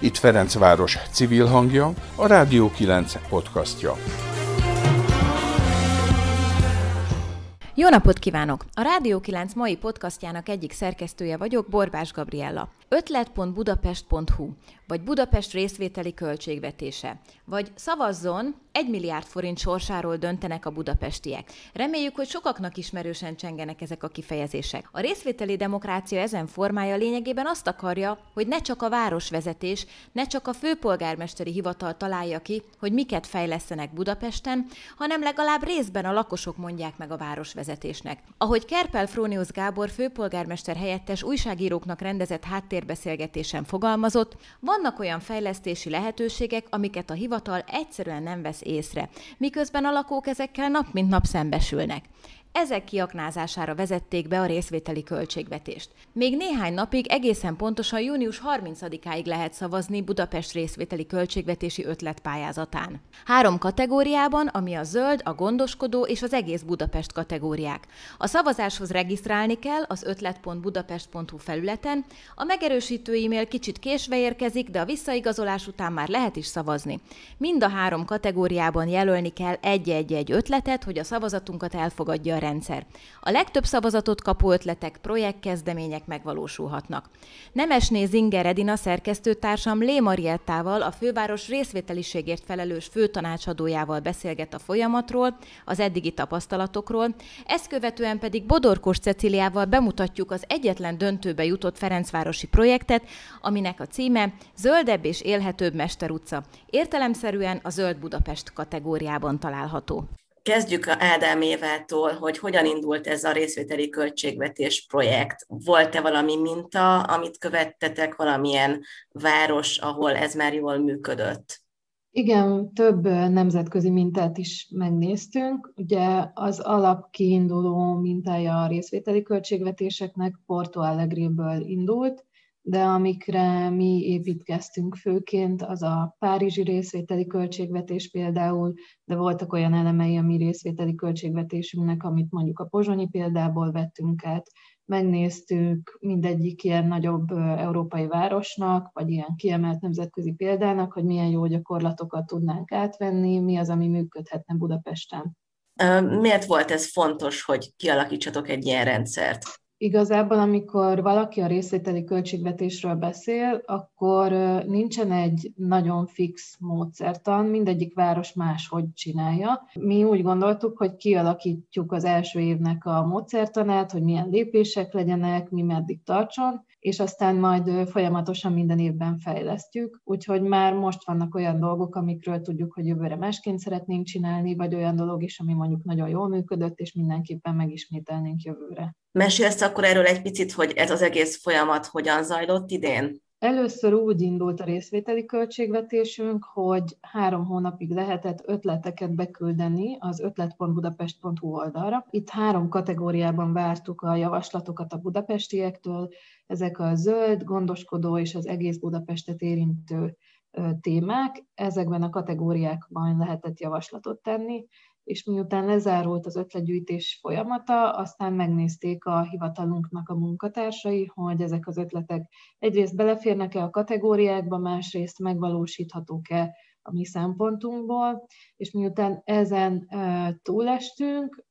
Itt Ferencváros civil hangja, a Rádió 9 podcastja. Jó napot kívánok! A Rádió 9 mai podcastjának egyik szerkesztője vagyok, Borbás Gabriella. ötlet.budapest.hu, vagy Budapest részvételi költségvetése, vagy szavazzon, 1 milliárd forint sorsáról döntenek a budapestiek. Reméljük, hogy sokaknak ismerősen csengenek ezek a kifejezések. A részvételi demokrácia ezen formája lényegében azt akarja, hogy ne csak a városvezetés, ne csak a főpolgármesteri hivatal találja ki, hogy miket fejlesztenek Budapesten, hanem legalább részben a lakosok mondják meg a városvezetésnek. Ahogy Kerpel Fróniusz Gábor főpolgármester helyettes újságíróknak rendezett háttérbeszélgetésen fogalmazott, vannak olyan fejlesztési lehetőségek, amiket a hivatal egyszerűen nem vesz észre, miközben a lakók ezekkel nap mint nap szembesülnek. Ezek kiaknázására vezették be a részvételi költségvetést. Még néhány napig, egészen pontosan június 30-áig lehet szavazni Budapest részvételi költségvetési ötletpályázatán. 3 kategóriában, ami a zöld, a gondoskodó és az egész Budapest kategóriák. A szavazáshoz regisztrálni kell az ötlet.budapest.hu felületen, a megerősítő e-mail kicsit késve érkezik, de a visszaigazolás után már lehet is szavazni. Mind a 3 kategóriában jelölni kell egy-egy ötletet, hogy a szavazatunkat elfogadja a rendszer. A legtöbb szavazatot kapó ötletek, projektkezdemények megvalósulhatnak. Nemesné Zinger Edina szerkesztőtársam Lé Mariettával, a főváros részvételiségért felelős főtanácsadójával beszélget a folyamatról, az eddigi tapasztalatokról, ezt követően pedig Bodorkos Ceciliával bemutatjuk az egyetlen döntőbe jutott ferencvárosi projektet, aminek a címe Zöldebb és élhetőbb Mesterutca. Értelemszerűen a Zöld Budapest kategóriában található. Kezdjük Ádám Évától, hogy hogyan indult ez a részvételi költségvetés projekt. Volt-e valami minta, amit követtetek, valamilyen város, ahol ez már jól működött? Igen, több nemzetközi mintát is megnéztünk. Ugye az alapkiinduló mintája a részvételi költségvetéseknek Porto Alegréből indult, de amikre mi építkeztünk főként, az a párizsi részvételi költségvetés például, de voltak olyan elemei a mi részvételi költségvetésünknek, amit mondjuk a pozsonyi példából vettünk át. Megnéztük mindegyik ilyen nagyobb európai városnak, vagy ilyen kiemelt nemzetközi példának, hogy milyen jó gyakorlatokat tudnánk átvenni, mi az, ami működhetne Budapesten. Miért volt ez fontos, hogy kialakítsatok egy ilyen rendszert? Igazából, amikor valaki a részvételi költségvetésről beszél, akkor nincsen egy nagyon fix módszertan, mindegyik város máshogy csinálja. Mi úgy gondoltuk, hogy kialakítjuk az első évnek a módszertanát, hogy milyen lépések legyenek, mi meddig tartson, és aztán majd folyamatosan minden évben fejlesztjük. Úgyhogy már most vannak olyan dolgok, amikről tudjuk, hogy jövőre másként szeretnénk csinálni, vagy olyan dolog is, ami mondjuk nagyon jól működött, és mindenképpen megismételnénk jövőre. Mesélsz akkor erről egy picit, hogy ez az egész folyamat hogyan zajlott idén? Először úgy indult a részvételi költségvetésünk, hogy 3 hónapig lehetett ötleteket beküldeni az ötlet.budapest.hu oldalra. Itt 3 kategóriában vártuk a javaslatokat a budapestiektől, ezek a zöld, gondoskodó és az egész Budapestet érintő témák. Ezekben a kategóriákban lehetett javaslatot tenni, és miután lezárult az ötletgyűjtés folyamata, aztán megnézték a hivatalunknak a munkatársai, hogy ezek az ötletek egyrészt beleférnek-e a kategóriákba, másrészt megvalósíthatók-e a mi szempontunkból, és miután ezen túlestünk,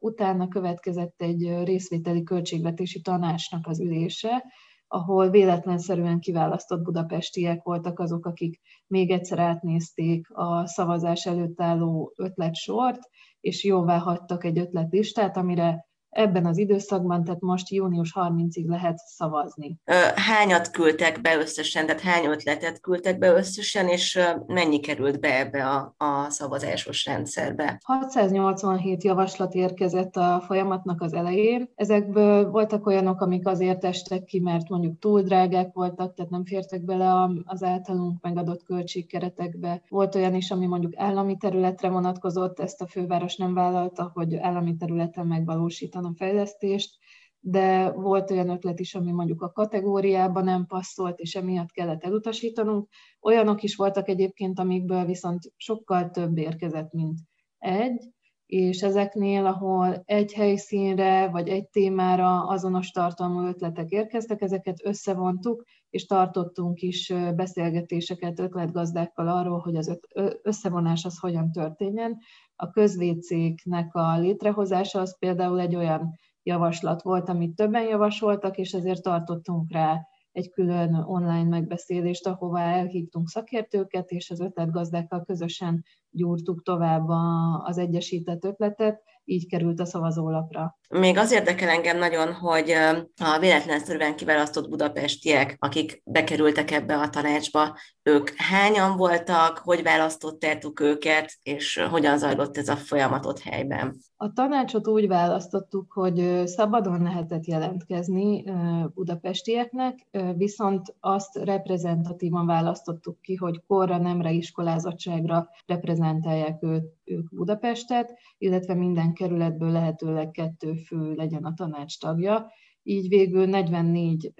utána következett egy részvételi költségvetési tanácsnak az ülése, ahol véletlenszerűen kiválasztott budapestiek voltak azok, akik még egyszer átnézték a szavazás előtt álló ötletsort, és jóvá hagytak egy ötletlistát, amire ebben az időszakban, tehát most június 30-ig lehet szavazni. Hányat küldtek be összesen, tehát hány ötletet küldtek be összesen, és mennyi került be ebbe a szavazásos rendszerbe? 687 javaslat érkezett a folyamatnak az elején. Ezekből voltak olyanok, amik azért estek ki, mert mondjuk túl drágák voltak, tehát nem fértek bele az általunk megadott költségkeretekbe. Volt olyan is, ami mondjuk állami területre vonatkozott, ezt a főváros nem vállalta, hogy állami területen megvalósítanak a fejlesztést, de volt olyan ötlet is, ami mondjuk a kategóriába nem passzolt, és emiatt kellett elutasítanunk. Olyanok is voltak egyébként, amikből viszont sokkal több érkezett, mint egy, és ezeknél, ahol egy helyszínre vagy egy témára azonos tartalmú ötletek érkeztek, ezeket összevontuk, és tartottunk is beszélgetéseket ötletgazdákkal arról, hogy az összevonás az hogyan történjen. A közvécéknek a létrehozása az például egy olyan javaslat volt, amit többen javasoltak, és ezért tartottunk rá egy külön online megbeszélést, ahová elhívtunk szakértőket, és az ötletgazdákkal közösen gyúrtuk tovább az egyesített ötletet, így került a szavazólapra. Még az érdekel engem nagyon, hogy a véletlenszerűen kiválasztott budapestiek, akik bekerültek ebbe a tanácsba, ők hányan voltak, hogy választottátok őket, és hogyan zajlott ez a folyamatot helyben? A tanácsot úgy választottuk, hogy szabadon lehetett jelentkezni budapestieknek, viszont azt reprezentatívan választottuk ki, hogy korra, nemre, iskolázottságra reprezentálják ők Budapestet, illetve minden kerületből lehetőleg 2 fő legyen a tanács tagja. Így végül 44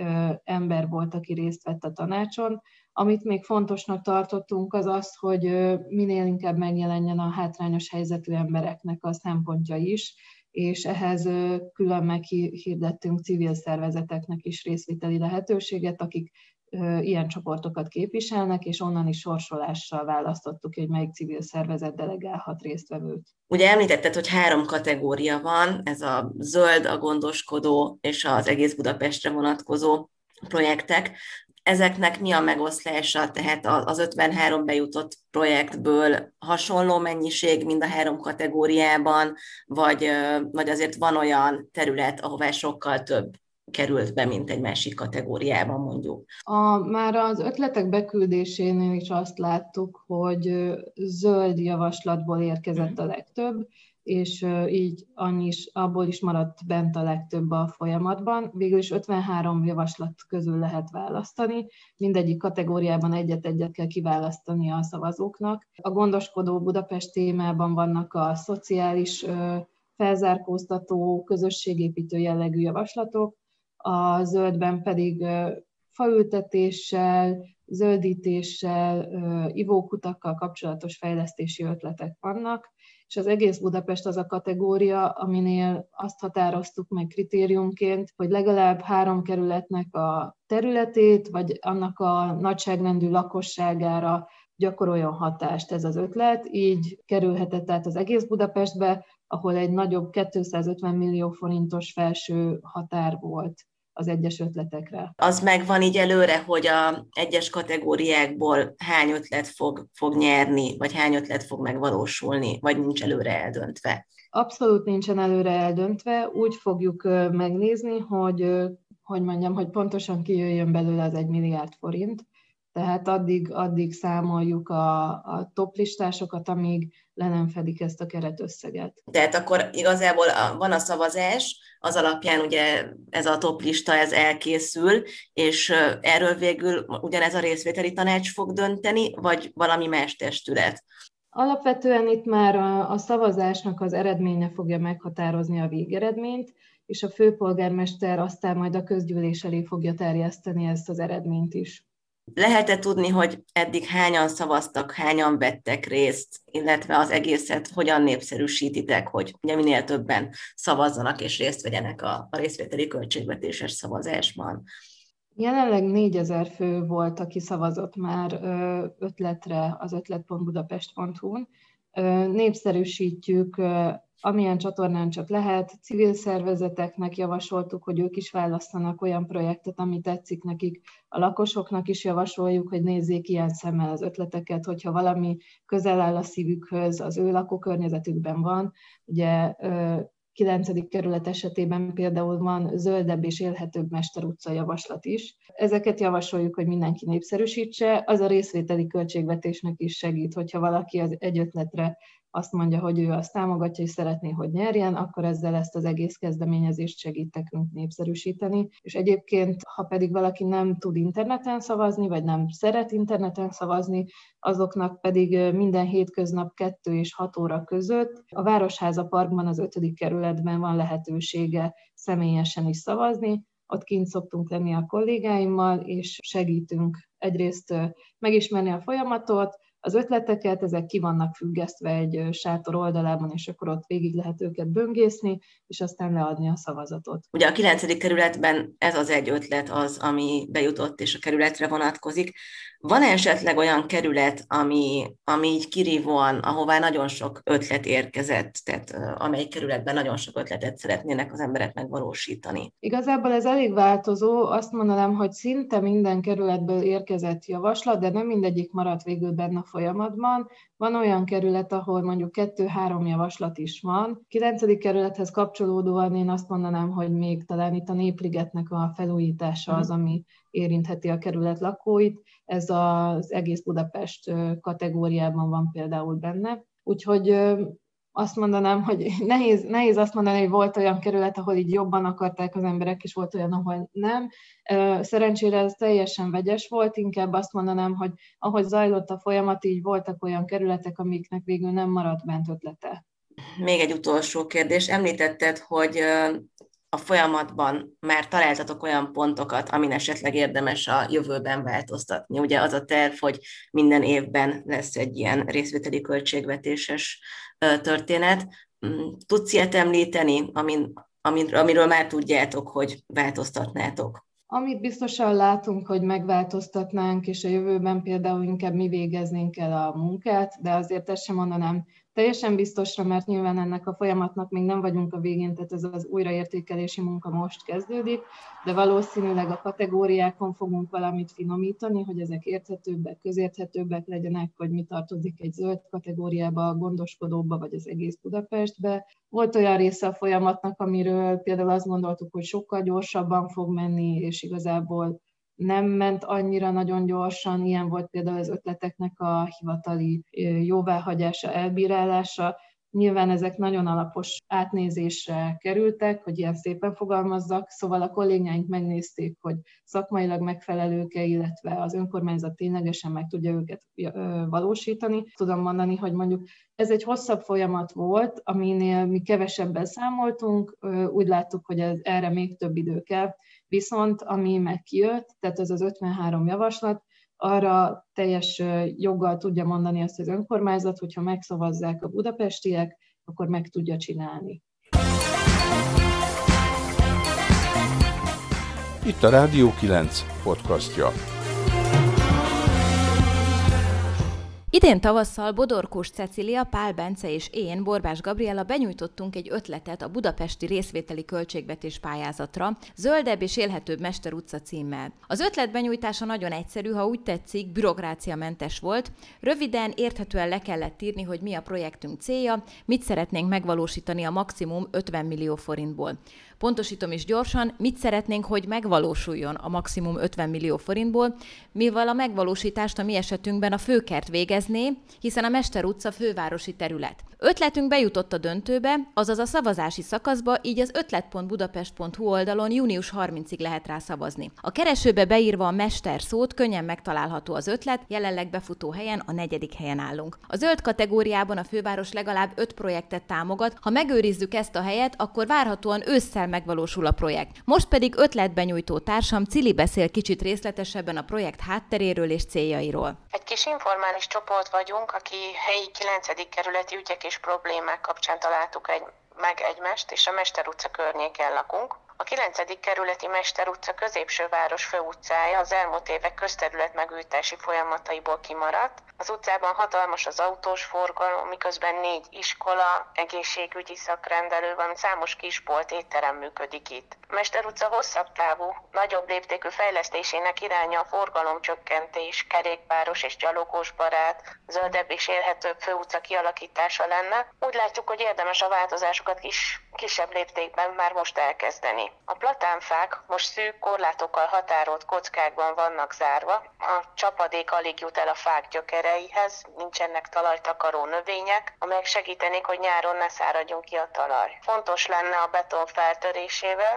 ember volt, aki részt vett a tanácson. Amit még fontosnak tartottunk, az az, hogy minél inkább megjelenjen a hátrányos helyzetű embereknek a szempontja is, és ehhez külön meghirdettünk civil szervezeteknek is részvételi lehetőséget, akik ilyen csoportokat képviselnek, és onnan is sorsolással választottuk, hogy melyik civil szervezet delegálhat résztvevőt. Ugye említetted, hogy 3 kategória van, ez a zöld, a gondoskodó és az egész Budapestre vonatkozó projektek. Ezeknek mi a megoszlása, tehát az 53 bejutott projektből hasonló mennyiség mind a 3 kategóriában, vagy azért van olyan terület, ahová sokkal több került be, mint egy másik kategóriában mondjuk? Már az ötletek beküldésénél is azt láttuk, hogy zöld javaslatból érkezett a legtöbb, és így abból is maradt bent a legtöbb a folyamatban. Végül is 53 javaslat közül lehet választani. Mindegyik kategóriában egyet-egyet kell kiválasztani a szavazóknak. A gondoskodó Budapest témában vannak a szociális felzárkóztató, közösségépítő jellegű javaslatok, a zöldben pedig faültetéssel, zöldítéssel, ivókutakkal kapcsolatos fejlesztési ötletek vannak, és az egész Budapest az a kategória, aminél azt határoztuk meg kritériumként, hogy legalább 3 kerületnek a területét, vagy annak a nagyságrendű lakosságára gyakoroljon hatást ez az ötlet, így kerülhetett át az egész Budapestbe, ahol egy nagyobb 250 millió forintos felső határ volt az egyes ötletekre. Az megvan így előre, hogy a egyes kategóriákból hány ötlet fog nyerni, vagy hány ötlet fog megvalósulni, vagy nincs előre eldöntve? Abszolút nincsen előre eldöntve, úgy fogjuk megnézni, hogy pontosan kijöjjön belőle az 1 milliárd forint, tehát addig számoljuk a top listásokat, amíg le nem fedik ezt a keretösszeget. Tehát akkor igazából van a szavazás, az alapján ugye ez a top lista, ez elkészül, és erről végül ugyanez a részvételi tanács fog dönteni, vagy valami más testület? Alapvetően itt már a szavazásnak az eredménye fogja meghatározni a végeredményt, és a főpolgármester aztán majd a közgyűlés elé fogja terjeszteni ezt az eredményt is. Lehet-e tudni, hogy eddig hányan szavaztak, hányan vettek részt, illetve az egészet hogyan népszerűsítitek, hogy ugye minél többen szavazzanak és részt vegyenek a részvételi költségvetéses szavazásban? Jelenleg 4000 fő volt, aki szavazott már ötletre az ötlet.budapest.hu-n. Népszerűsítjük, amilyen csatornán csak lehet. Civil szervezeteknek javasoltuk, hogy ők is választanak olyan projektet, ami tetszik nekik. A lakosoknak is javasoljuk, hogy nézzék ilyen szemmel az ötleteket, hogyha valami közel áll a szívükhöz, az ő lakókörnyezetükben van. Ugye 9. kerület esetében például van zöldebb és élhetőbb Mesterutca javaslat is. Ezeket javasoljuk, hogy mindenki népszerűsítse. Az a részvételi költségvetésnek is segít, hogyha valaki az egy ötletre azt mondja, hogy ő azt támogatja és szeretné, hogy nyerjen, akkor ezzel ezt az egész kezdeményezést segít nekünk népszerűsíteni. És egyébként, ha pedig valaki nem tud interneten szavazni, vagy nem szeret interneten szavazni, azoknak pedig minden hétköznap 2 és 6 óra között a Városháza Parkban, az 5. kerületben van lehetősége személyesen is szavazni. Ott kint szoktunk lenni a kollégáimmal, és segítünk egyrészt megismerni a folyamatot, az ötleteket, ezek ki vannak függesztve egy sátor oldalában, és akkor ott végig lehet őket böngészni, és aztán leadni a szavazatot. Ugye a 9. kerületben ez az egy ötlet az, ami bejutott és a kerületre vonatkozik. Van esetleg olyan kerület, ami így kirívóan, ahová nagyon sok ötlet érkezett, tehát amely kerületben nagyon sok ötletet szeretnének az emberek megvalósítani? Igazából ez elég változó, azt mondanám, hogy szinte minden kerületből érkezett javaslat, de nem mindegyik maradt végül benne a folyamatban. Van olyan kerület, ahol mondjuk 2-3 javaslat is van. 9. kerülethez kapcsolódóan én azt mondanám, hogy még talán itt a Népligetnek a felújítása az, ami érintheti a kerület lakóit. Ez az egész Budapest kategóriában van például benne. Úgyhogy azt mondanám, hogy nehéz azt mondani, hogy volt olyan kerület, ahol így jobban akarták az emberek, és volt olyan, ahol nem. Szerencsére ez teljesen vegyes volt, inkább azt mondanám, hogy ahogy zajlott a folyamat, így voltak olyan kerületek, amiknek végül nem maradt bent ötlete. Még egy utolsó kérdés. Említetted, hogy a folyamatban már találtatok olyan pontokat, amin esetleg érdemes a jövőben változtatni. Ugye az a terv, hogy minden évben lesz egy ilyen részvételi költségvetéses történet. Tudsz ilyet említeni, amiről már tudjátok, hogy változtatnátok? Amit biztosan látunk, hogy megváltoztatnánk, és a jövőben például inkább mi végeznénk el a munkát, de azért ezt sem mondanám teljesen biztosra, mert nyilván ennek a folyamatnak még nem vagyunk a végén, tehát ez az újraértékelési munka most kezdődik, de valószínűleg a kategóriákon fogunk valamit finomítani, hogy ezek érthetőbbek, közérthetőbbek legyenek, hogy mi tartozik egy zöld kategóriába, a gondoskodóba, vagy az egész Budapestbe. Volt olyan része a folyamatnak, amiről például azt gondoltuk, hogy sokkal gyorsabban fog menni, és igazából nem ment annyira nagyon gyorsan, ilyen volt például az ötleteknek a hivatali jóváhagyása, elbírálása. Nyilván ezek nagyon alapos átnézésre kerültek, hogy ilyen szépen fogalmazzak, szóval a kollégáink megnézték, hogy szakmailag megfelelők-e, illetve az önkormányzat ténylegesen meg tudja őket valósítani. Tudom mondani, hogy mondjuk ez egy hosszabb folyamat volt, aminél mi kevesebben számoltunk, úgy láttuk, hogy erre még több idő kell, viszont ami meg kijött, tehát ez az 53 javaslat, arra teljes joggal tudja mondani azt az önkormányzat, hogyha megszavazzák a budapestiek, akkor meg tudja csinálni. Itt a Rádió 9 podcastja. Idén tavasszal Bodorkos Cecilia, Pál Bence és én, Borbás Gabriella benyújtottunk egy ötletet a budapesti részvételi költségvetés pályázatra, zöldebb és élhetőbb Mesterutca címmel. Az ötlet benyújtása nagyon egyszerű, ha úgy tetszik, bürokráciamentes volt. Röviden, érthetően le kellett írni, hogy mi a projektünk célja, mit szeretnénk megvalósítani a maximum 50 millió forintból. Pontosítom is gyorsan, mit szeretnénk, hogy megvalósuljon a maximum 50 millió forintból, mivel a megvalósítást a mi esetünkben a Főkert végezné, hiszen a Mesterutca fővárosi terület. Ötletünk bejutott a döntőbe, azaz a szavazási szakaszba, így az ötlet.budapest.hu oldalon június 30-ig lehet rá szavazni. A keresőbe beírva a mester szót könnyen megtalálható az ötlet, jelenleg befutó helyen a 4. helyen állunk. A zöld kategóriában a főváros legalább 5 projektet támogat, ha megőrizzük ezt a helyet, akkor várhatóan ősszel megvalósul a projekt. Most pedig ötletbenyújtó társam Cili beszél kicsit részletesebben a projekt hátteréről és céljairól. Egy kis informális csoport vagyunk, aki helyi 9. kerületi ügyek és problémák kapcsán találtuk meg egymást, és a Mesterutca környéken lakunk. A 9. kerületi Mesterutca középső város főutcája az elmúlt évek közterület megújítási folyamataiból kimaradt. Az utcában hatalmas az autós forgalom, miközben 4 iskola, egészségügyi szakrendelő, valamint számos kisbolt, étterem működik itt. Mesterutca hosszabb távú, nagyobb léptékű fejlesztésének iránya a forgalomcsökkentés, kerékpáros és gyalogosbarát, zöldebb és élhetőbb főutca kialakítása lenne. Úgy látjuk, hogy érdemes a változásokat kisebb léptékben már most elkezdeni. A platánfák most szűk korlátokkal határolt kockákban vannak zárva, a csapadék alig jut el a fák gyökereihez, nincsenek talajtakaró növények, amelyek segítenék, hogy nyáron ne száradjon ki a talaj. Fontos lenne a beton feltörésével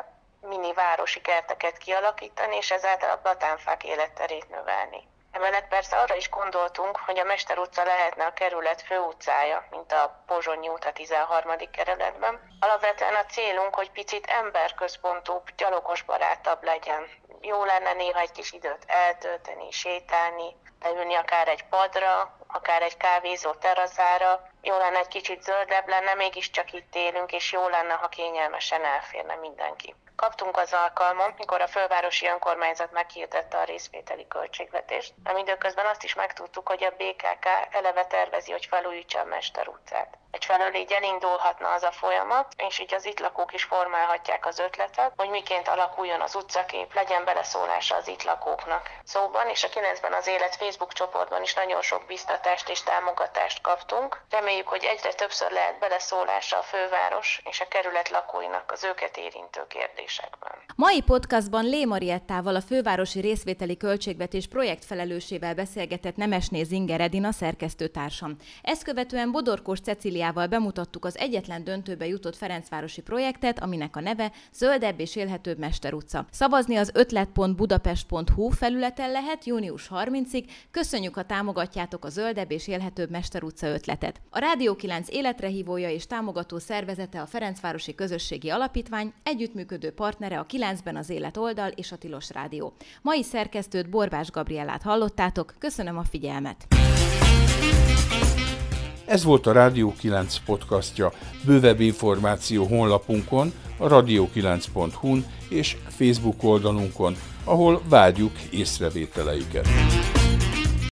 mini városi kerteket kialakítani, és ezáltal a platánfák életterét növelni. Emellett persze arra is gondoltunk, hogy a Mesterutca lehetne a kerület főutcája, mint a Pozsonyi út a 13. kerületben. Alapvetően a célunk, hogy picit emberközpontúbb, gyalogosbarátabb legyen. jó lenne néha egy kis időt eltölteni, sétálni, leülni akár egy padra, akár egy kávézó teraszára. Jó lenne, egy kicsit zöldebb lenne, mégiscsak itt élünk, és jó lenne, ha kényelmesen elférne mindenki. Kaptunk az alkalmat, mikor a fővárosi önkormányzat meghirdette a részvételi költségvetést, ami időközben azt is megtudtuk, hogy a BKK eleve tervezi, hogy felújítsa a Mesterutcát. Egyfelől így elindulhatna az a folyamat, és így az itt lakók is formálhatják az ötletet, hogy miként alakuljon az utcakép, legyen beleszólása az itt lakóknak. Szóban és a 9-ben az Élet Facebook csoportban is nagyon sok biztatást és támogatást kaptunk. Reméljük, hogy egyre többször lehet beleszólása a főváros és a kerület lakóinak az őket érintő kérdésekben. Mai podcastban Lé Mariettával, a fővárosi részvételi költségvetés projektfelelősével beszélgetett Nemesné Zinger Edina szerkesztőtársam. Ezt követően Bodorkos Cecilia bemutattuk az egyetlen döntőbe jutott ferencvárosi projektet, aminek a neve Zöldebb és élhetőbb Mesterutca. Szavazni az ötlet.budapest.hu felületen lehet június 30-ig. Köszönjük, ha támogatjátok a Zöldebb és élhetőbb Mesterutca ötletet. A Rádió 9 életrehívója és támogató szervezete a Ferencvárosi Közösségi Alapítvány, együttműködő partnere a 9-ben az Élet oldal és a Tilos Rádió. Mai szerkesztőt, Borbás Gabriellát hallottátok. Köszönöm a figyelmet! Ez volt a Rádió 9 podcastja. Bővebb információ honlapunkon, a radio9.hu-n és Facebook oldalunkon, ahol várjuk észrevételeiket.